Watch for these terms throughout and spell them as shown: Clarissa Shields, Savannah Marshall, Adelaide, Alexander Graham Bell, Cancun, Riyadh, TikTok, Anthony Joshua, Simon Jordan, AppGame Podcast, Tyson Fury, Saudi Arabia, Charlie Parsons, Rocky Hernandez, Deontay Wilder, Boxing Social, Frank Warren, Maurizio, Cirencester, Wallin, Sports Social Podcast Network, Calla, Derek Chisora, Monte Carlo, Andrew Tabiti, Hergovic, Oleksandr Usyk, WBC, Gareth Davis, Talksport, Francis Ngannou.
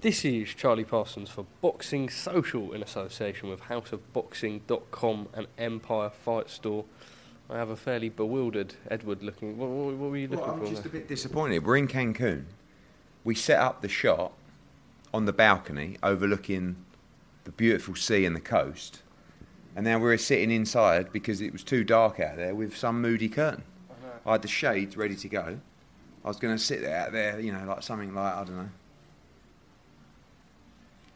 This is Charlie Parsons for Boxing Social in association with HouseOfBoxing.com and Empire Fight Store. I have a fairly bewildered Edward looking. What were you looking for? I'm just a bit disappointed. We're in Cancun. We set up the shot on the balcony overlooking the beautiful sea and the coast. And now we're sitting inside because it was too dark out there with some moody curtain. I had the shades ready to go. I was going to sit there out there, you know, like something like, I don't know.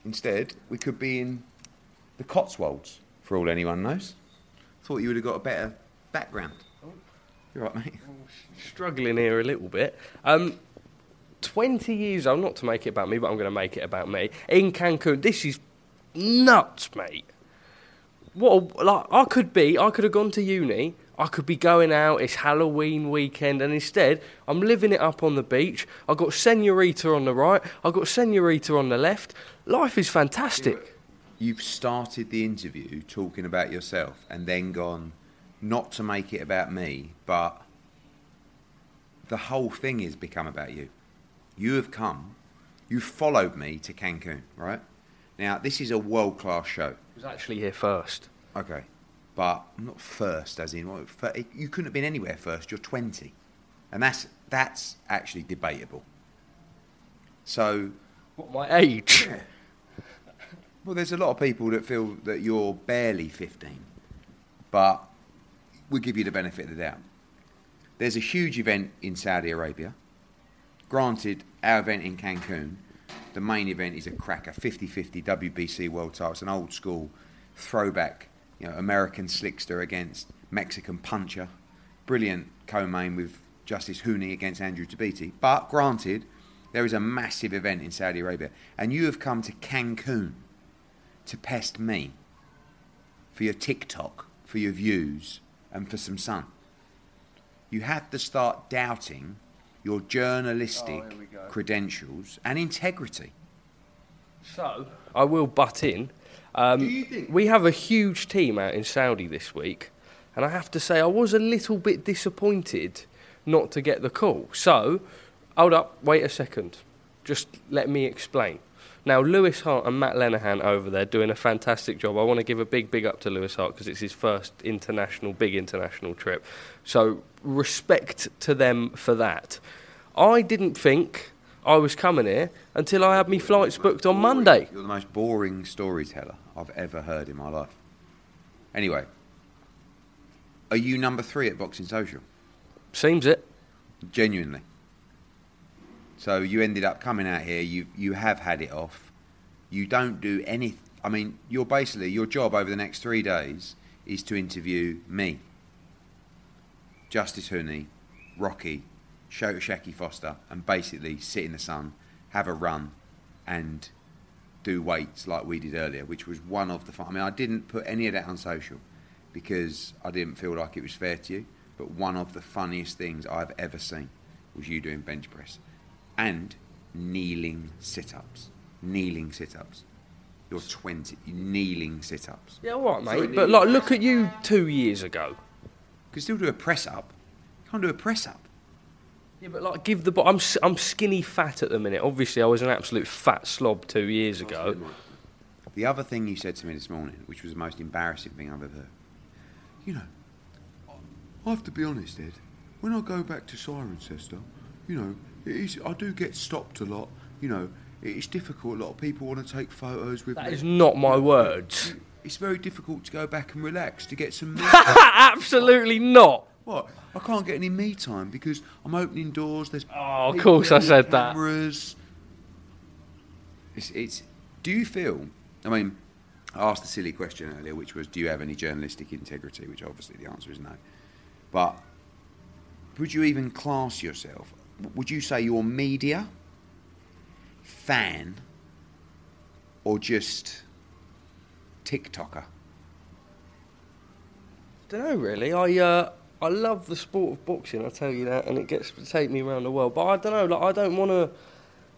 Instead, we could be in the Cotswolds, for all anyone knows. Thought you would have got a better background. You're right, mate. Struggling here a little bit. 20 years old, not to make it about me, but I'm going to make it about me. In Cancun, this is nuts, mate. I could have gone to uni, I could be going out, it's Halloween weekend, and instead, I'm living it up on the beach. I've got Senorita on the right, I've got Senorita on the left. Life is fantastic. You've started the interview talking about yourself and then gone, not to make it about me, but the whole thing has become about you. You have come, you followed me to Cancun, right? Now, this is a world-class show. I was actually here first. Okay. But not first, as in, you couldn't have been anywhere first, you're 20. And that's actually debatable. So... What, my age? Yeah. Well, there's a lot of people that feel that you're barely 15. But we'll give you the benefit of the doubt. There's a huge event in Saudi Arabia. Granted, our event in Cancun, the main event is a cracker, 50-50 WBC world title. It's an old school throwback, you know, American slickster against Mexican puncher. Brilliant co-main with Justice Huni against Andrew Tabiti. But granted, there is a massive event in Saudi Arabia. And you have come to Cancun to pest me for your TikTok, for your views, and for some sun. You have to start doubting your journalistic credentials and integrity. So, I will butt in. Do you think? We have a huge team out in Saudi this week, and I have to say I was a little bit disappointed not to get the call. So, hold up, wait a second. Just let me explain. Now, Lewis Hart and Matt Lenihan over there doing a fantastic job. I want to give a big up to Lewis Hart because it's his first big international trip. So, respect to them for that. I didn't think I was coming here until I had my flights booked on Monday. You're the most boring storyteller I've ever heard in my life. Anyway, are you number 3 at Boxing Social? Seems it. Genuinely. So you ended up coming out here, you have had it off. You don't do anything. I mean, you're basically, your job over the next 3 days is to interview me, Justice Huni, Rocky, O'Shaquie Foster, and basically sit in the sun, have a run, and do weights like we did earlier, which was one of the fun. I mean, I didn't put any of that on social because I didn't feel like it was fair to you, but one of the funniest things I've ever seen was you doing bench press. And kneeling sit-ups. You're 20, kneeling sit-ups. Yeah, all right, mate, sorry, but like, look at you 2 years ago. Could still do a press-up. Can't do a press-up. Yeah, but like, give the... I'm skinny fat at the minute. Obviously, I was an absolute fat slob 2 years ago. The other thing you said to me this morning, which was the most embarrassing thing I've ever heard, you know, I have to be honest, Ed, when I go back to Cirencester, you know, I do get stopped a lot, you know, It's difficult. A lot of people want to take photos with. That is not my words. It's very difficult to go back and relax to get some. Absolutely not. What? I can't get any me time because I'm opening doors. There's. Oh, of course I said cameras. That. It's. Do you feel? I mean, I asked the silly question earlier, which was, do you have any journalistic integrity? Which obviously the answer is no. But would you even class yourself? Would you say you're media, fan, or just TikToker? I don't know really. I love the sport of boxing, I tell you that, and it gets to take me around the world. But I don't know, like, I don't want to.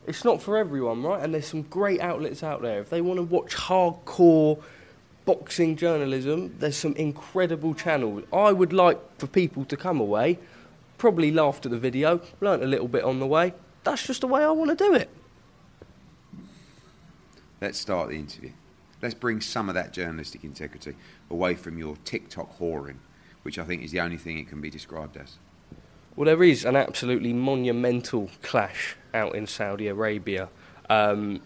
It's not for everyone, right? And there's some great outlets out there. If they want to watch hardcore boxing journalism, there's some incredible channels. I would like for people to come away, probably laughed at the video, learnt a little bit on the way. That's just the way I want to do it. Let's start the interview. Let's bring some of that journalistic integrity away from your TikTok whoring, which I think is the only thing it can be described as. Well, there is an absolutely monumental clash out in Saudi Arabia, in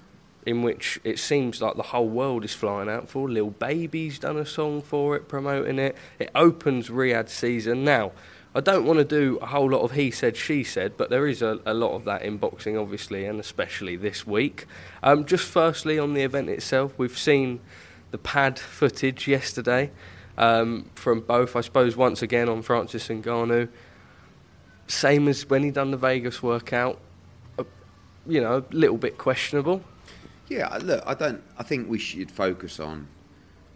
which it seems like the whole world is flying out for. Lil Baby's done a song for it, promoting it. It opens Riyadh season. Now, I don't want to do a whole lot of he said, she said, but there is a lot of that in boxing, obviously, and especially this week. Just firstly, on the event itself, we've seen the pad footage yesterday from both, I suppose, once again on Francis Ngannou. Same as when he done the Vegas workout, you know, a little bit questionable. Yeah, look, I think we should focus on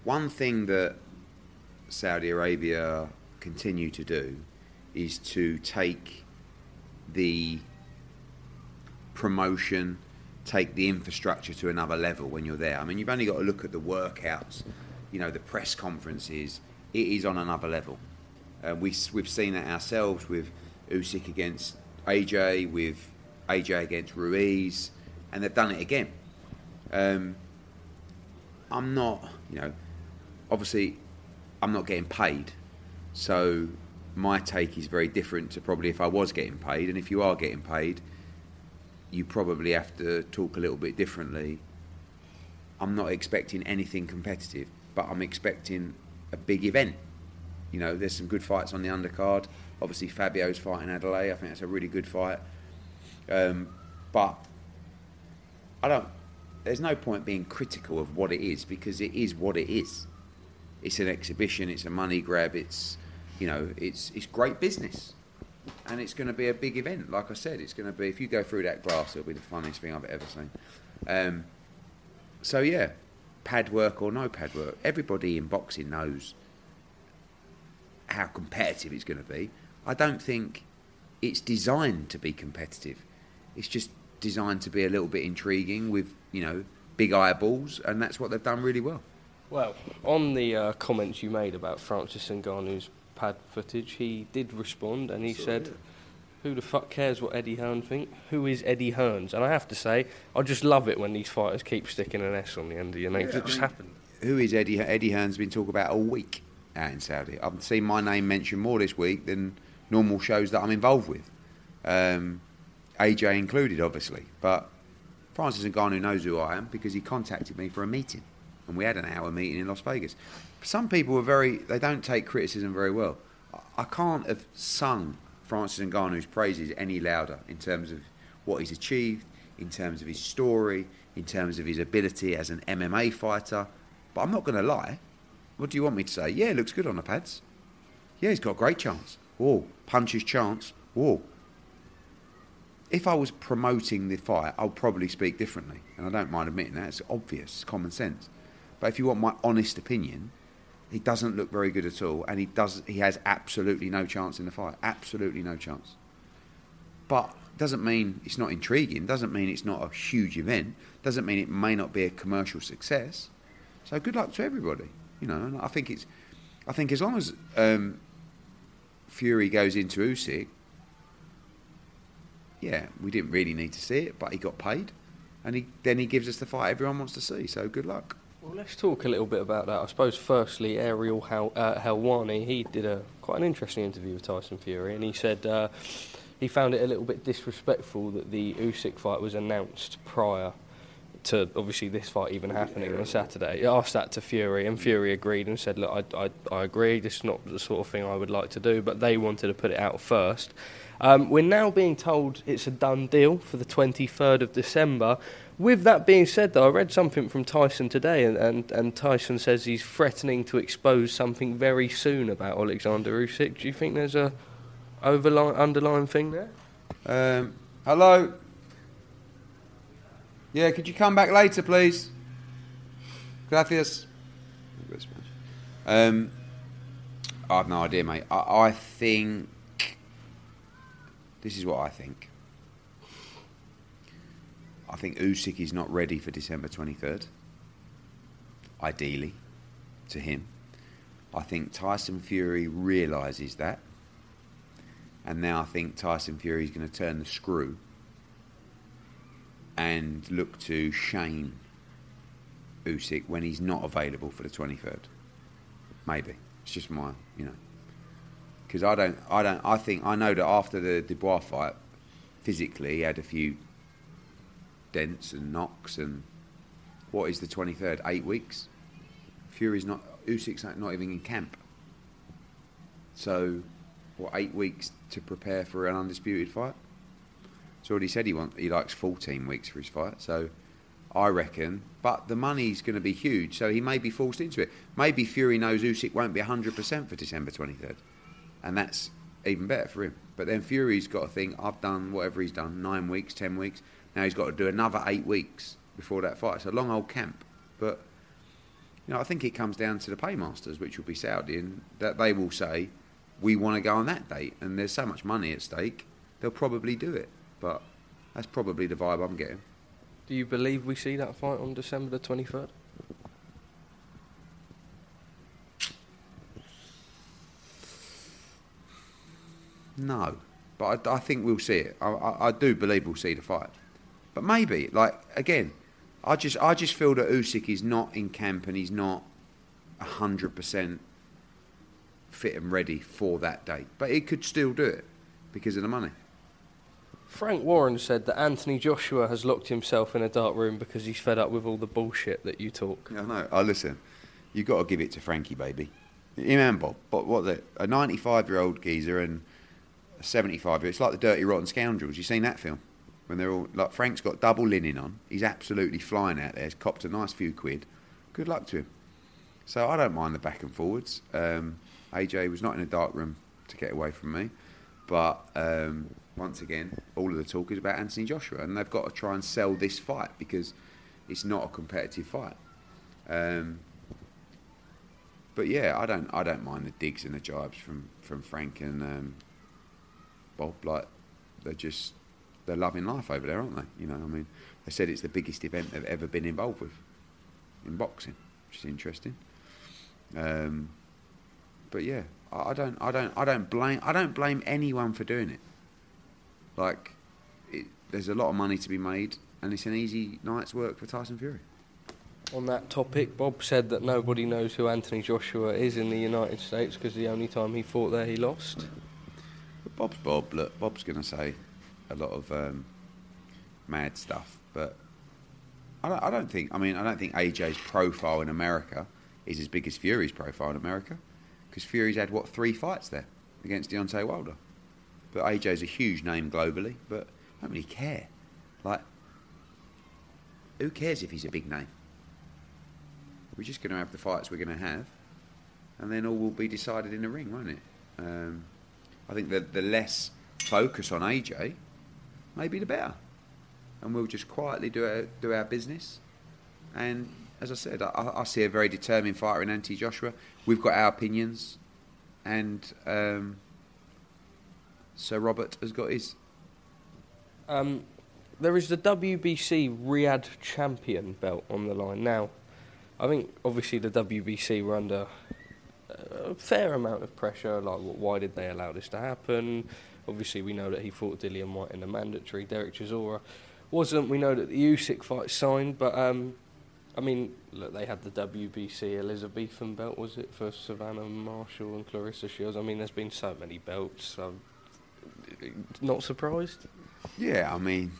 one thing that Saudi Arabia continue to do is to take the promotion, take the infrastructure to another level when you're there. I mean, you've only got to look at the workouts, you know, the press conferences. It is on another level. We've seen that ourselves with Usyk against AJ, with AJ against Ruiz, and they've done it again. I'm not, you know, obviously I'm not getting paid, so my take is very different to probably if I was getting paid, and if you are getting paid, you probably have to talk a little bit differently. I'm not expecting anything competitive, but I'm expecting a big event. You know, there's some good fights on the undercard. Obviously, Fabio's fight in Adelaide. I think that's a really good fight. But I don't. There's no point being critical of what it is because it is what it is. It's an exhibition. It's a money grab. It's, you know, it's great business, and it's going to be a big event. Like I said, it's going to be. If you go through that glass, it'll be the funniest thing I've ever seen. So yeah, pad work or no pad work, everybody in boxing knows how competitive it's going to be. I don't think it's designed to be competitive. It's just designed to be a little bit intriguing with, you know, big eyeballs, and that's what they've done really well. Well, on the comments you made about Francis Ngannou's pad footage, he did respond, and he said, who the fuck cares what Eddie Hearn think? Who is Eddie Hearns? And I have to say, I just love it when these fighters keep sticking an S on the end of your name, because it just happened. Who is Eddie? Eddie Hearn's been talked about all week out in Saudi. I've seen my name mentioned more this week than normal shows that I'm involved with, AJ included, obviously. But Francis Ngannou knows who I am because he contacted me for a meeting, and we had an hour meeting in Las Vegas. Some people are they don't take criticism very well. I can't have sung Francis Ngannou's praises any louder in terms of what he's achieved, in terms of his story, in terms of his ability as an MMA fighter. But I'm not going to lie. What do you want me to say? Yeah, looks good on the pads. Yeah, he's got a great chance. Whoa, punches chance. Whoa. If I was promoting the fight, I'll probably speak differently. And I don't mind admitting that. It's obvious, it's common sense. But if you want my honest opinion, he doesn't look very good at all. And he has absolutely no chance in the fight. Absolutely no chance. But doesn't mean it's not intriguing. Doesn't mean it's not a huge event. Doesn't mean it may not be a commercial success. So good luck to everybody. You know, and I think as long as Fury goes into Usyk, yeah, we didn't really need to see it, but he got paid, and he gives us the fight everyone wants to see. So good luck. Well, let's talk a little bit about that. I suppose firstly, Ariel Helwani, he did quite an interesting interview with Tyson Fury, and he said he found it a little bit disrespectful that the Usyk fight was announced prior to obviously this fight even happening on Saturday. He asked that to Fury, and Fury agreed and said, look, I agree, this is not the sort of thing I would like to do, but they wanted to put it out first. We're now being told it's a done deal for the 23rd of December. With that being said, though, I read something from Tyson today, and Tyson says he's threatening to expose something very soon about Oleksandr Usyk. Do you think there's a underlying thing there? Hello? Yeah, could you come back later, please? Gracias. I have no idea, mate. I think... This is what I think. I think Usyk is not ready for December 23rd. Ideally, to him. I think Tyson Fury realises that. And now I think Tyson Fury is going to turn the screw and look to shame Usyk when he's not available for the 23rd. Maybe. It's just my, you know. Because I know that after the Dubois fight, physically he had a few dents and knocks, and what is the 23rd? 8 weeks? Fury's not, Usyk's not even in camp. So, what, 8 weeks to prepare for an undisputed fight? He's already said he likes 14 weeks for his fight, so I reckon. But the money's going to be huge, so he may be forced into it. Maybe Fury knows Usyk won't be 100% for December 23rd, and that's even better for him. But then Fury's got to think, I've done whatever he's done, 9 weeks, 10 weeks. Now he's got to do another 8 weeks before that fight. It's a long old camp. But, you know, I think it comes down to the paymasters, which will be Saudi, and that they will say, we want to go on that date, and there's so much money at stake, they'll probably do it. But that's probably the vibe I'm getting. Do you believe we see that fight on December the 23rd? No, but I think we'll see it. I do believe we'll see the fight. But maybe, like, again, I just feel that Usyk is not in camp and he's not 100% fit and ready for that date. But he could still do it because of the money. Frank Warren said that Anthony Joshua has locked himself in a dark room because he's fed up with all the bullshit that you talk. Yeah, I know. Listen, you've got to give it to Frankie, baby. Him and Bob. But what's it? A 95-year-old geezer and a 75-year-old. It's like the Dirty Rotten Scoundrels. You seen that film? When they're all... Like, Frank's got double linen on. He's absolutely flying out there. He's copped a nice few quid. Good luck to him. So I don't mind the back and forwards. AJ was not in a dark room to get away from me. But... Once again, all of the talk is about Anthony Joshua, and they've got to try and sell this fight because it's not a competitive fight. But yeah, I don't mind the digs and the jibes from Frank and Bob. Like, they're loving life over there, aren't they? You know, I mean, they said it's the biggest event they've ever been involved with in boxing, which is interesting. But yeah, I don't blame anyone for doing it. Like, there's a lot of money to be made, and it's an easy night's work for Tyson Fury. On that topic, Bob said that nobody knows who Anthony Joshua is in the United States because the only time he fought there, he lost. But Bob's Bob. Look, Bob's going to say a lot of mad stuff, but I don't think AJ's profile in America is as big as Fury's profile in America, because Fury's had, what, 3 fights there against Deontay Wilder. But AJ's a huge name globally, but I don't really care. Like, who cares if he's a big name? We're just going to have the fights we're going to have, and then all will be decided in the ring, won't it? I think that the less focus on AJ, maybe the better. And we'll just quietly do our business. And as I said, I see a very determined fighter in Anthony Joshua. We've got our opinions, and... Sir Robert has got his. There is the WBC Riyadh champion belt on the line. Now, I think obviously the WBC were under a fair amount of pressure. Like, why did they allow this to happen? Obviously, we know that he fought Dillian Whyte in the mandatory. Derek Chisora wasn't. We know that the Usyk fight signed, but I mean, look, they had the WBC Elizabethan belt, was it, for Savannah Marshall and Clarissa Shields? I mean, there's been so many belts. Not surprised? Yeah, I mean,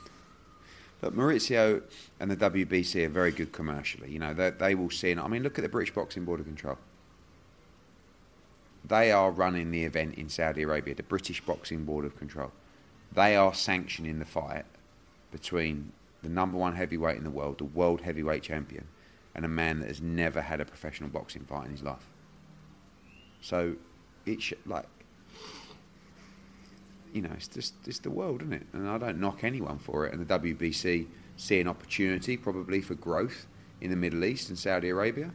But Maurizio and the WBC are very good commercially. You know, they will see. And I mean, look at the British Boxing Board of Control. They are running the event in Saudi Arabia, the British Boxing Board of Control. They are sanctioning the fight between the number one heavyweight in the world heavyweight champion, and a man that has never had a professional boxing fight in his life. So it's like, you know, it's just, it's the world, isn't it? And I don't knock anyone for it. And the WBC see an opportunity probably for growth in the Middle East and Saudi Arabia.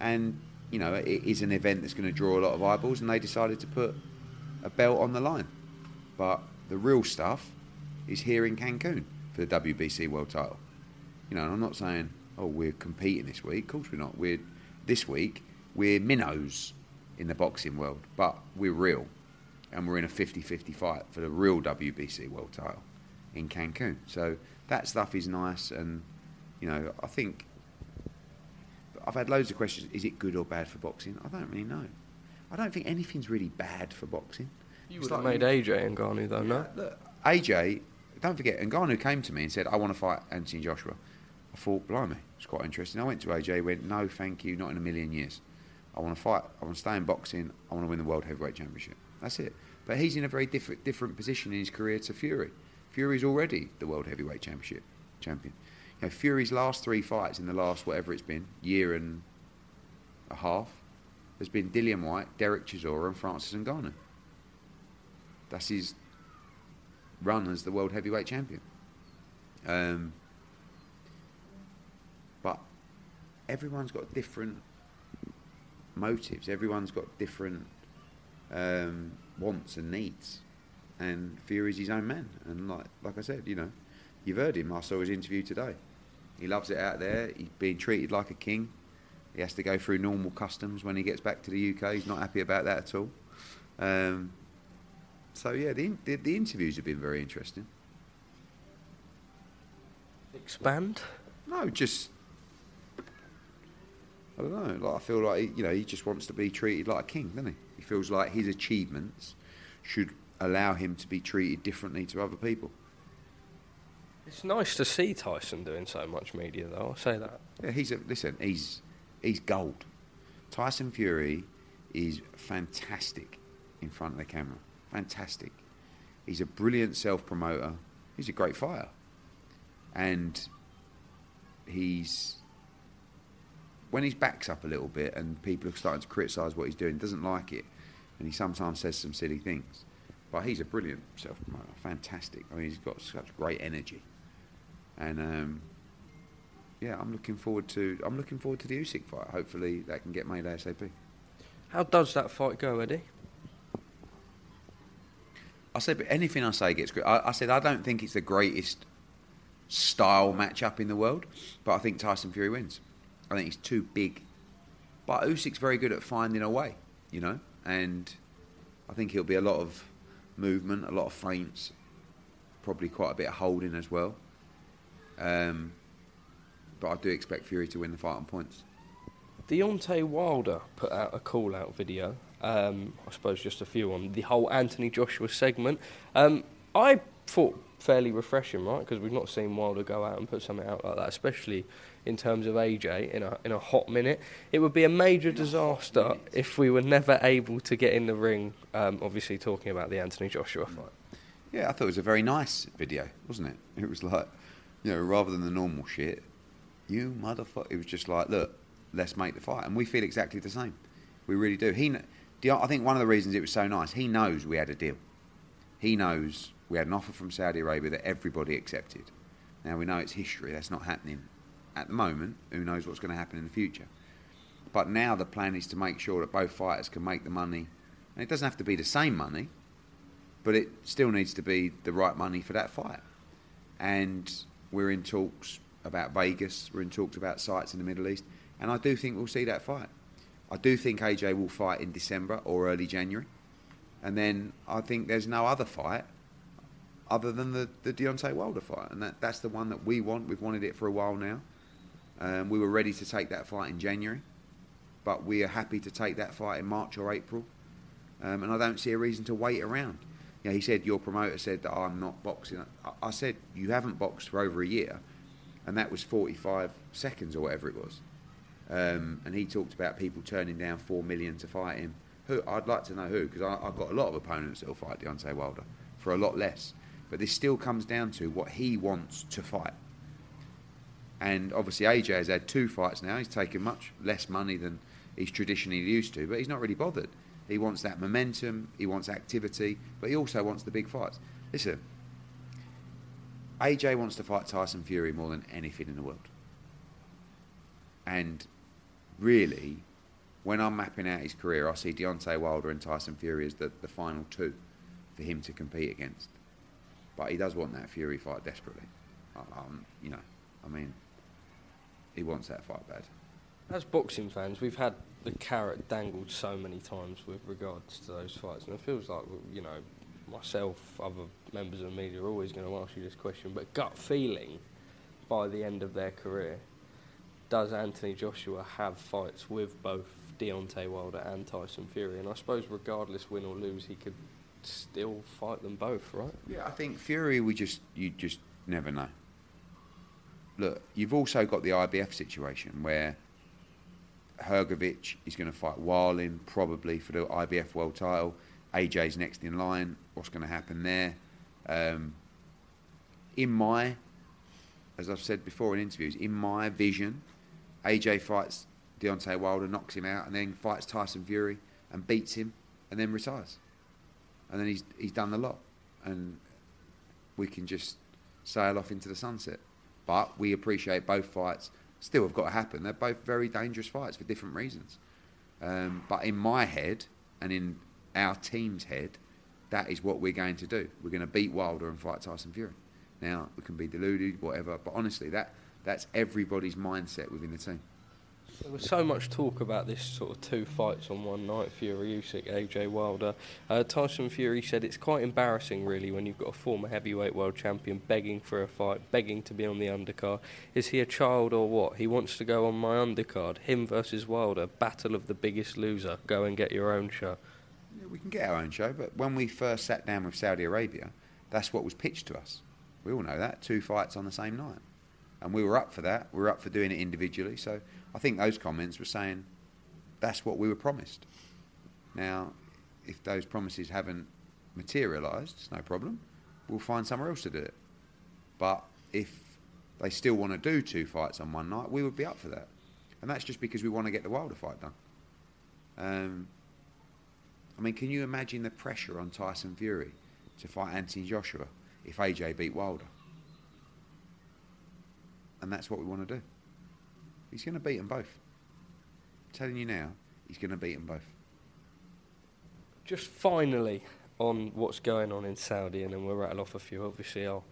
And, you know, it is an event that's going to draw a lot of eyeballs, and they decided to put a belt on the line. But the real stuff is here in Cancun for the WBC world title. You know, and I'm not saying, oh, we're competing this week. Of course we're not. This week, we're minnows in the boxing world, but we're real. And we're in a 50-50 fight for the real WBC world title in Cancun. So that stuff is nice. And, you know, I think I've had loads of questions. Is it good or bad for boxing? I don't really know. I don't think anything's really bad for boxing. You would have made AJ Ngannou, though, no? Look, AJ, don't forget, Ngannou came to me and said, I want to fight Anthony Joshua. I thought, blimey, it's quite interesting. I went to AJ, went, no, thank you, not in a million years. I want to fight. I want to stay in boxing. I want to win the World Heavyweight Championship. That's it. But he's in a very different position in his career to Fury. Fury's already the World Heavyweight Championship champion. You know, Fury's last three fights in the last, whatever it's been, year and a half, has been Dillian Whyte, Derek Chisora and Francis Ngannou. That's his run as the World Heavyweight Champion. But everyone's got different motives. Everyone's got different wants and needs, and Fury's his own man. And like I said, you know, you've heard him. I saw his interview today. He loves it out there. He's being treated like a king. He has to go through normal customs when he gets back to the UK. He's not happy about that at all. So yeah, the interviews have been very interesting. Expand? No, just, I don't know. Like, I feel like he just wants to be treated like a king, doesn't he? He feels like his achievements should allow him to be treated differently to other people. It's nice to see Tyson doing so much media, though. I'll say that. Yeah, he's gold. Tyson Fury is fantastic in front of the camera. Fantastic. He's a brilliant self-promoter. He's a great fighter, and he's, when his back's up a little bit and people are starting to criticise what he's doing, doesn't like it, and he sometimes says some silly things. But he's a brilliant self-promoter, fantastic. I mean, he's got such great energy, and yeah, I'm looking forward to the Usyk fight. Hopefully, that can get made ASAP. How does that fight go, Eddie? I said, but anything I say gets good. I said I don't think it's the greatest style matchup in the world, but I think Tyson Fury wins. I think he's too big, but Usyk's very good at finding a way, you know. And I think he'll be a lot of movement, a lot of feints, probably quite a bit of holding as well. But I do expect Fury to win the fight on points. Deontay Wilder put out a call-out video. I suppose just a few on the whole Anthony Joshua segment. I thought fairly refreshing, right? Because we've not seen Wilder go out and put something out like that, especially in terms of AJ in a hot minute. It would be a major disaster if we were never able to get in the ring, obviously talking about the Anthony Joshua fight. Yeah, I thought it was a very nice video, wasn't it? It was like, you know, rather than the normal shit, you motherfucker, it was just like, look, let's make the fight. And we feel exactly the same. We really do. I think one of the reasons it was so nice, he knows we had a deal. He knows we had an offer from Saudi Arabia that everybody accepted. Now, we know it's history. That's not happening at the moment. Who knows what's going to happen in the future? But now the plan is to make sure that both fighters can make the money. And it doesn't have to be the same money, but it still needs to be the right money for that fight. And we're in talks about Vegas. We're in talks about sites in the Middle East. And I do think we'll see that fight. I do think AJ will fight in December or early January. And then I think there's no other fight other than the Deontay Wilder fight. And that's the one that we want. We've wanted it for a while now. We were ready to take that fight in January. But we are happy to take that fight in March or April. And I don't see a reason to wait around. you know, he said, your promoter said that I'm not boxing. I said, you haven't boxed for over a year, and that was 45 seconds or whatever it was. And he talked about people turning down $4 million to fight him. Who? I'd like to know who, because I've got a lot of opponents that will fight Deontay Wilder for a lot less. But this still comes down to what he wants to fight. And obviously AJ has had 2 fights now. He's taken much less money than he's traditionally used to, but he's not really bothered. He wants that momentum, he wants activity, but he also wants the big fights. Listen, AJ wants to fight Tyson Fury more than anything in the world. And really, when I'm mapping out his career, I see Deontay Wilder and Tyson Fury as the final 2 for him to compete against. But he does want that Fury fight desperately. You know, I mean, he wants that fight bad. As boxing fans, we've had the carrot dangled so many times with regards to those fights, and it feels like, you know, myself, other members of the media are always going to ask you this question, but gut feeling by the end of their career, does Anthony Joshua have fights with both Deontay Wilder and Tyson Fury? And I suppose regardless, win or lose, he could still fight them both, right? Yeah, I think Fury, you just never know. Look, you've also got the IBF situation where Hergovic is going to fight Wallin probably for the IBF world title. AJ's next in line. What's going to happen there? As I've said before in interviews, in my vision, AJ fights Deontay Wilder, knocks him out, and then fights Tyson Fury and beats him, and then retires. And then he's done the lot, and we can just sail off into the sunset. But we appreciate both fights. Still have got to happen. They're both very dangerous fights for different reasons. But in my head and in our team's head, that is what we're going to do. We're going to beat Wilder and fight Tyson Fury. Now, we can be deluded, whatever, but honestly, that's everybody's mindset within the team. There was so much talk about this sort of 2 fights on one night, Fury, Usyk, AJ Wilder. Tyson Fury said it's quite embarrassing, really, when you've got a former heavyweight world champion begging for a fight, begging to be on the undercard. Is he a child or what? He wants to go on my undercard. Him versus Wilder, battle of the biggest loser. Go and get your own show. Yeah, we can get our own show, but when we first sat down with Saudi Arabia, that's what was pitched to us. We all know that, 2 fights on the same night. And we were up for that. We were up for doing it individually. So I think those comments were saying that's what we were promised. Now, if those promises haven't materialised, it's no problem. We'll find somewhere else to do it. But if they still want to do 2 fights on one night, we would be up for that. And that's just because we want to get the Wilder fight done. I mean, can you imagine the pressure on Tyson Fury to fight Anthony Joshua if AJ beat Wilder? And that's what we want to do. He's going to beat them both. I'm telling you now, he's going to beat them both. Just finally on what's going on in Saudi, and then we'll rattle off a few. Obviously, I'll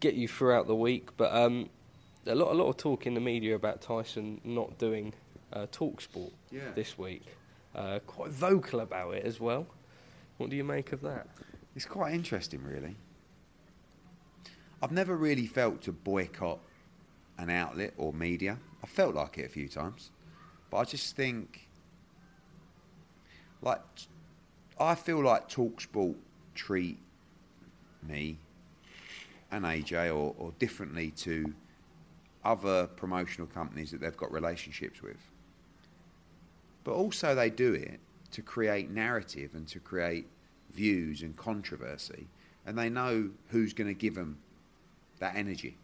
get you throughout the week. But a lot of talk in the media about Tyson not doing Talksport this week. Quite vocal about it as well. What do you make of that? It's quite interesting, really. I've never really felt to boycott an outlet or media. I felt like it a few times, but I just think, like, I feel like Talksport treat me and AJ or differently to other promotional companies that they've got relationships with. But also they do it to create narrative and to create views and controversy, and they know who's going to give them that energy.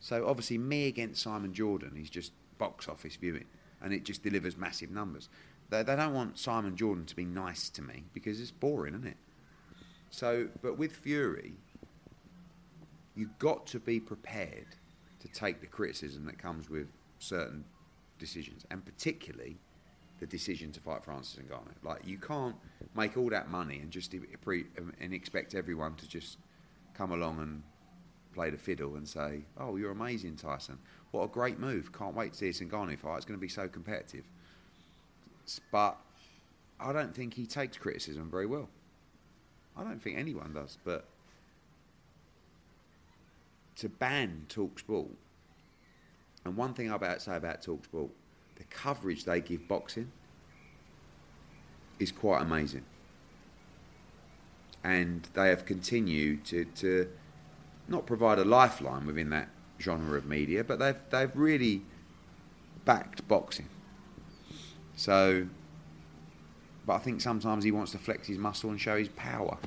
So obviously me against Simon Jordan is just box office viewing, and it just delivers massive numbers. They don't want Simon Jordan to be nice to me because it's boring, isn't it? So, but with Fury, you've got to be prepared to take the criticism that comes with certain decisions, and particularly the decision to fight Francis Ngannou. Like, you can't make all that money and just expect everyone to just come along and play the fiddle and say, oh, you're amazing, Tyson. What a great move. Can't wait to see this Ngannou fight. It's going to be so competitive. But I don't think he takes criticism very well. I don't think anyone does. But to ban Talksport, and one thing I'd say about Talksport, the coverage they give boxing is quite amazing. and they have continued to not provide a lifeline within that genre of media, but they've really backed boxing. So, but I think sometimes he wants to flex his muscle and show his power,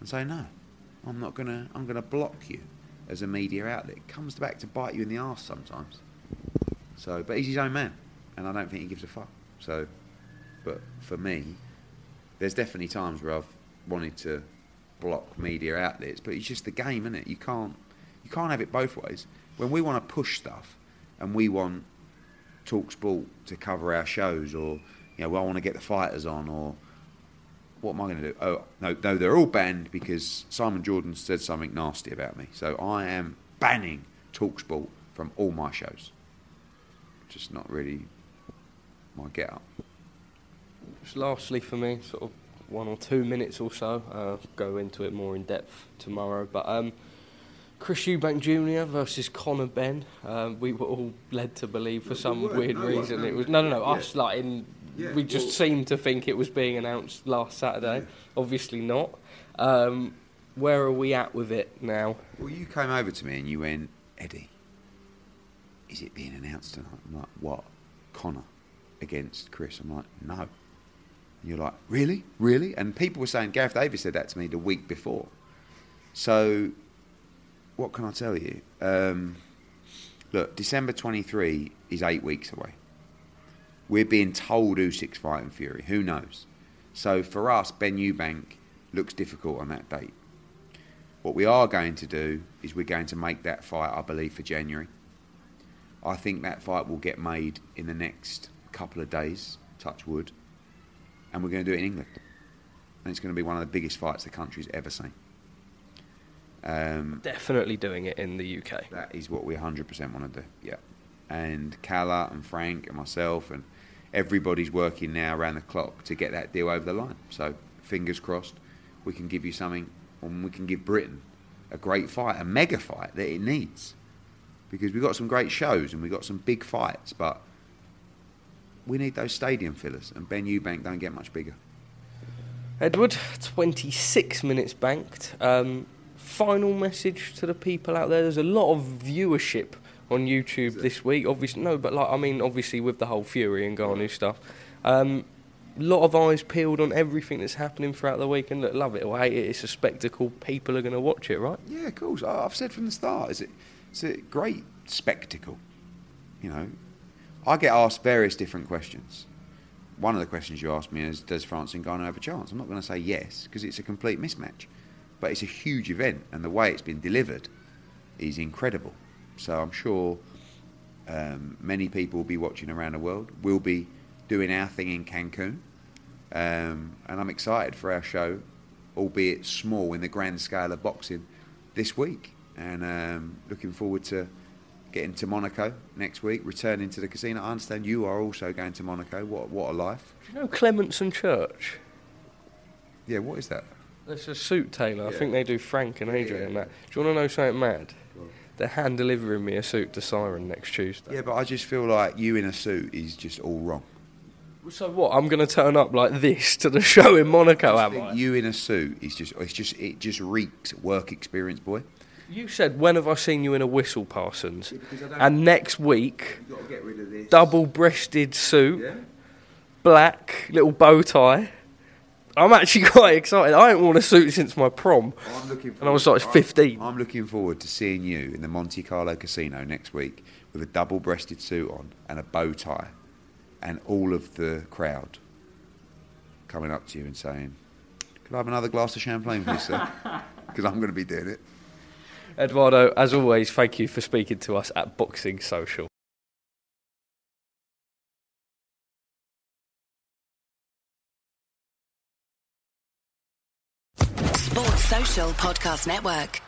and say, no, I'm gonna block you as a media outlet. It comes back to bite you in the arse sometimes. So, but he's his own man, and I don't think he gives a fuck. So, but for me, there's definitely times where I've wanted to block media outlets, but it's just the game, isn't it? You can't have it both ways. When we want to push stuff, and we want Talksport to cover our shows, or I want to get the fighters on, or what am I going to do? Oh no, they're all banned because Simon Jordan said something nasty about me. So I am banning Talksport from all my shows. Just not really my get up. Just lastly for me, sort of 1 or 2 minutes or so, go into it more in depth tomorrow, but Chris Eubank Jr. versus Conor Benn, we were all led to believe for some weird reason it was us, like in, yeah, we just seemed to think it was being announced last Saturday, obviously not. Where are we at with it now? Well, you came over to me and you went, Eddie, is it being announced tonight? I'm like, what? Conor against Chris? I'm like, no. And you're like, really? Really? And people were saying, Gareth Davis said that to me the week before. So, what can I tell you? Look, December 23 is 8 weeks away. We're being told Usyk's fighting Fury. Who knows? So, for us, Ben Eubank looks difficult on that date. What we are going to do is we're going to make that fight, I believe, for January. I think that fight will get made in the next couple of days, touch wood, and we're going to do it in England. And it's going to be one of the biggest fights the country's ever seen. Definitely doing it in the UK. That is what we 100% want to do, yeah. And Calla and Frank and myself and everybody's working now around the clock to get that deal over the line. So, fingers crossed, we can give you something, and we can give Britain a great fight, a mega fight that it needs. Because we've got some great shows and we've got some big fights, but we need those stadium fillers, and Ben Eubank don't get much bigger. Edward, 26 minutes banked. Final message to the people out there. There's a lot of viewership on YouTube this week. Obviously, obviously with the whole Fury and Ngannou stuff. Lot of eyes peeled on everything that's happening throughout the week, and look, love it or hate it, it's a spectacle. People are going to watch it, right? Yeah, of course. I've said from the start, it's a great spectacle. I get asked various different questions. One of the questions you asked me is, does Francis Ngannou have a chance? I'm not going to say yes, because it's a complete mismatch. But it's a huge event, and the way it's been delivered is incredible. So I'm sure many people will be watching around the world. We'll be doing our thing in Cancun. And I'm excited for our show, albeit small in the grand scale of boxing, this week. And looking forward to getting to Monaco next week, returning to the casino. I understand you are also going to Monaco. What a life. Do you know Clements and Church? Yeah, what is that? It's a suit tailor. Yeah. I think they do Frank and Adrian and that. Do you want to know something mad? Well, they're hand-delivering me a suit to Siren next Tuesday. Yeah, but I just feel like you in a suit is just all wrong. So what? I'm going to turn up like this to the show in Monaco, am I? You in a suit is just reeks work experience, boy. You said, when have I seen you in a whistle, Parsons? And next week, you've got to get rid of this. Double-breasted suit, black, little bow tie. I'm actually quite excited. I haven't worn a suit since my prom. I was like 15. I'm looking forward to seeing you in the Monte Carlo Casino next week with a double-breasted suit on and a bow tie and all of the crowd coming up to you and saying, could I have another glass of champagne, please, sir? Because I'm going to be doing it. Eduardo, as always, thank you for speaking to us at Boxing Social. Sports Social Podcast Network.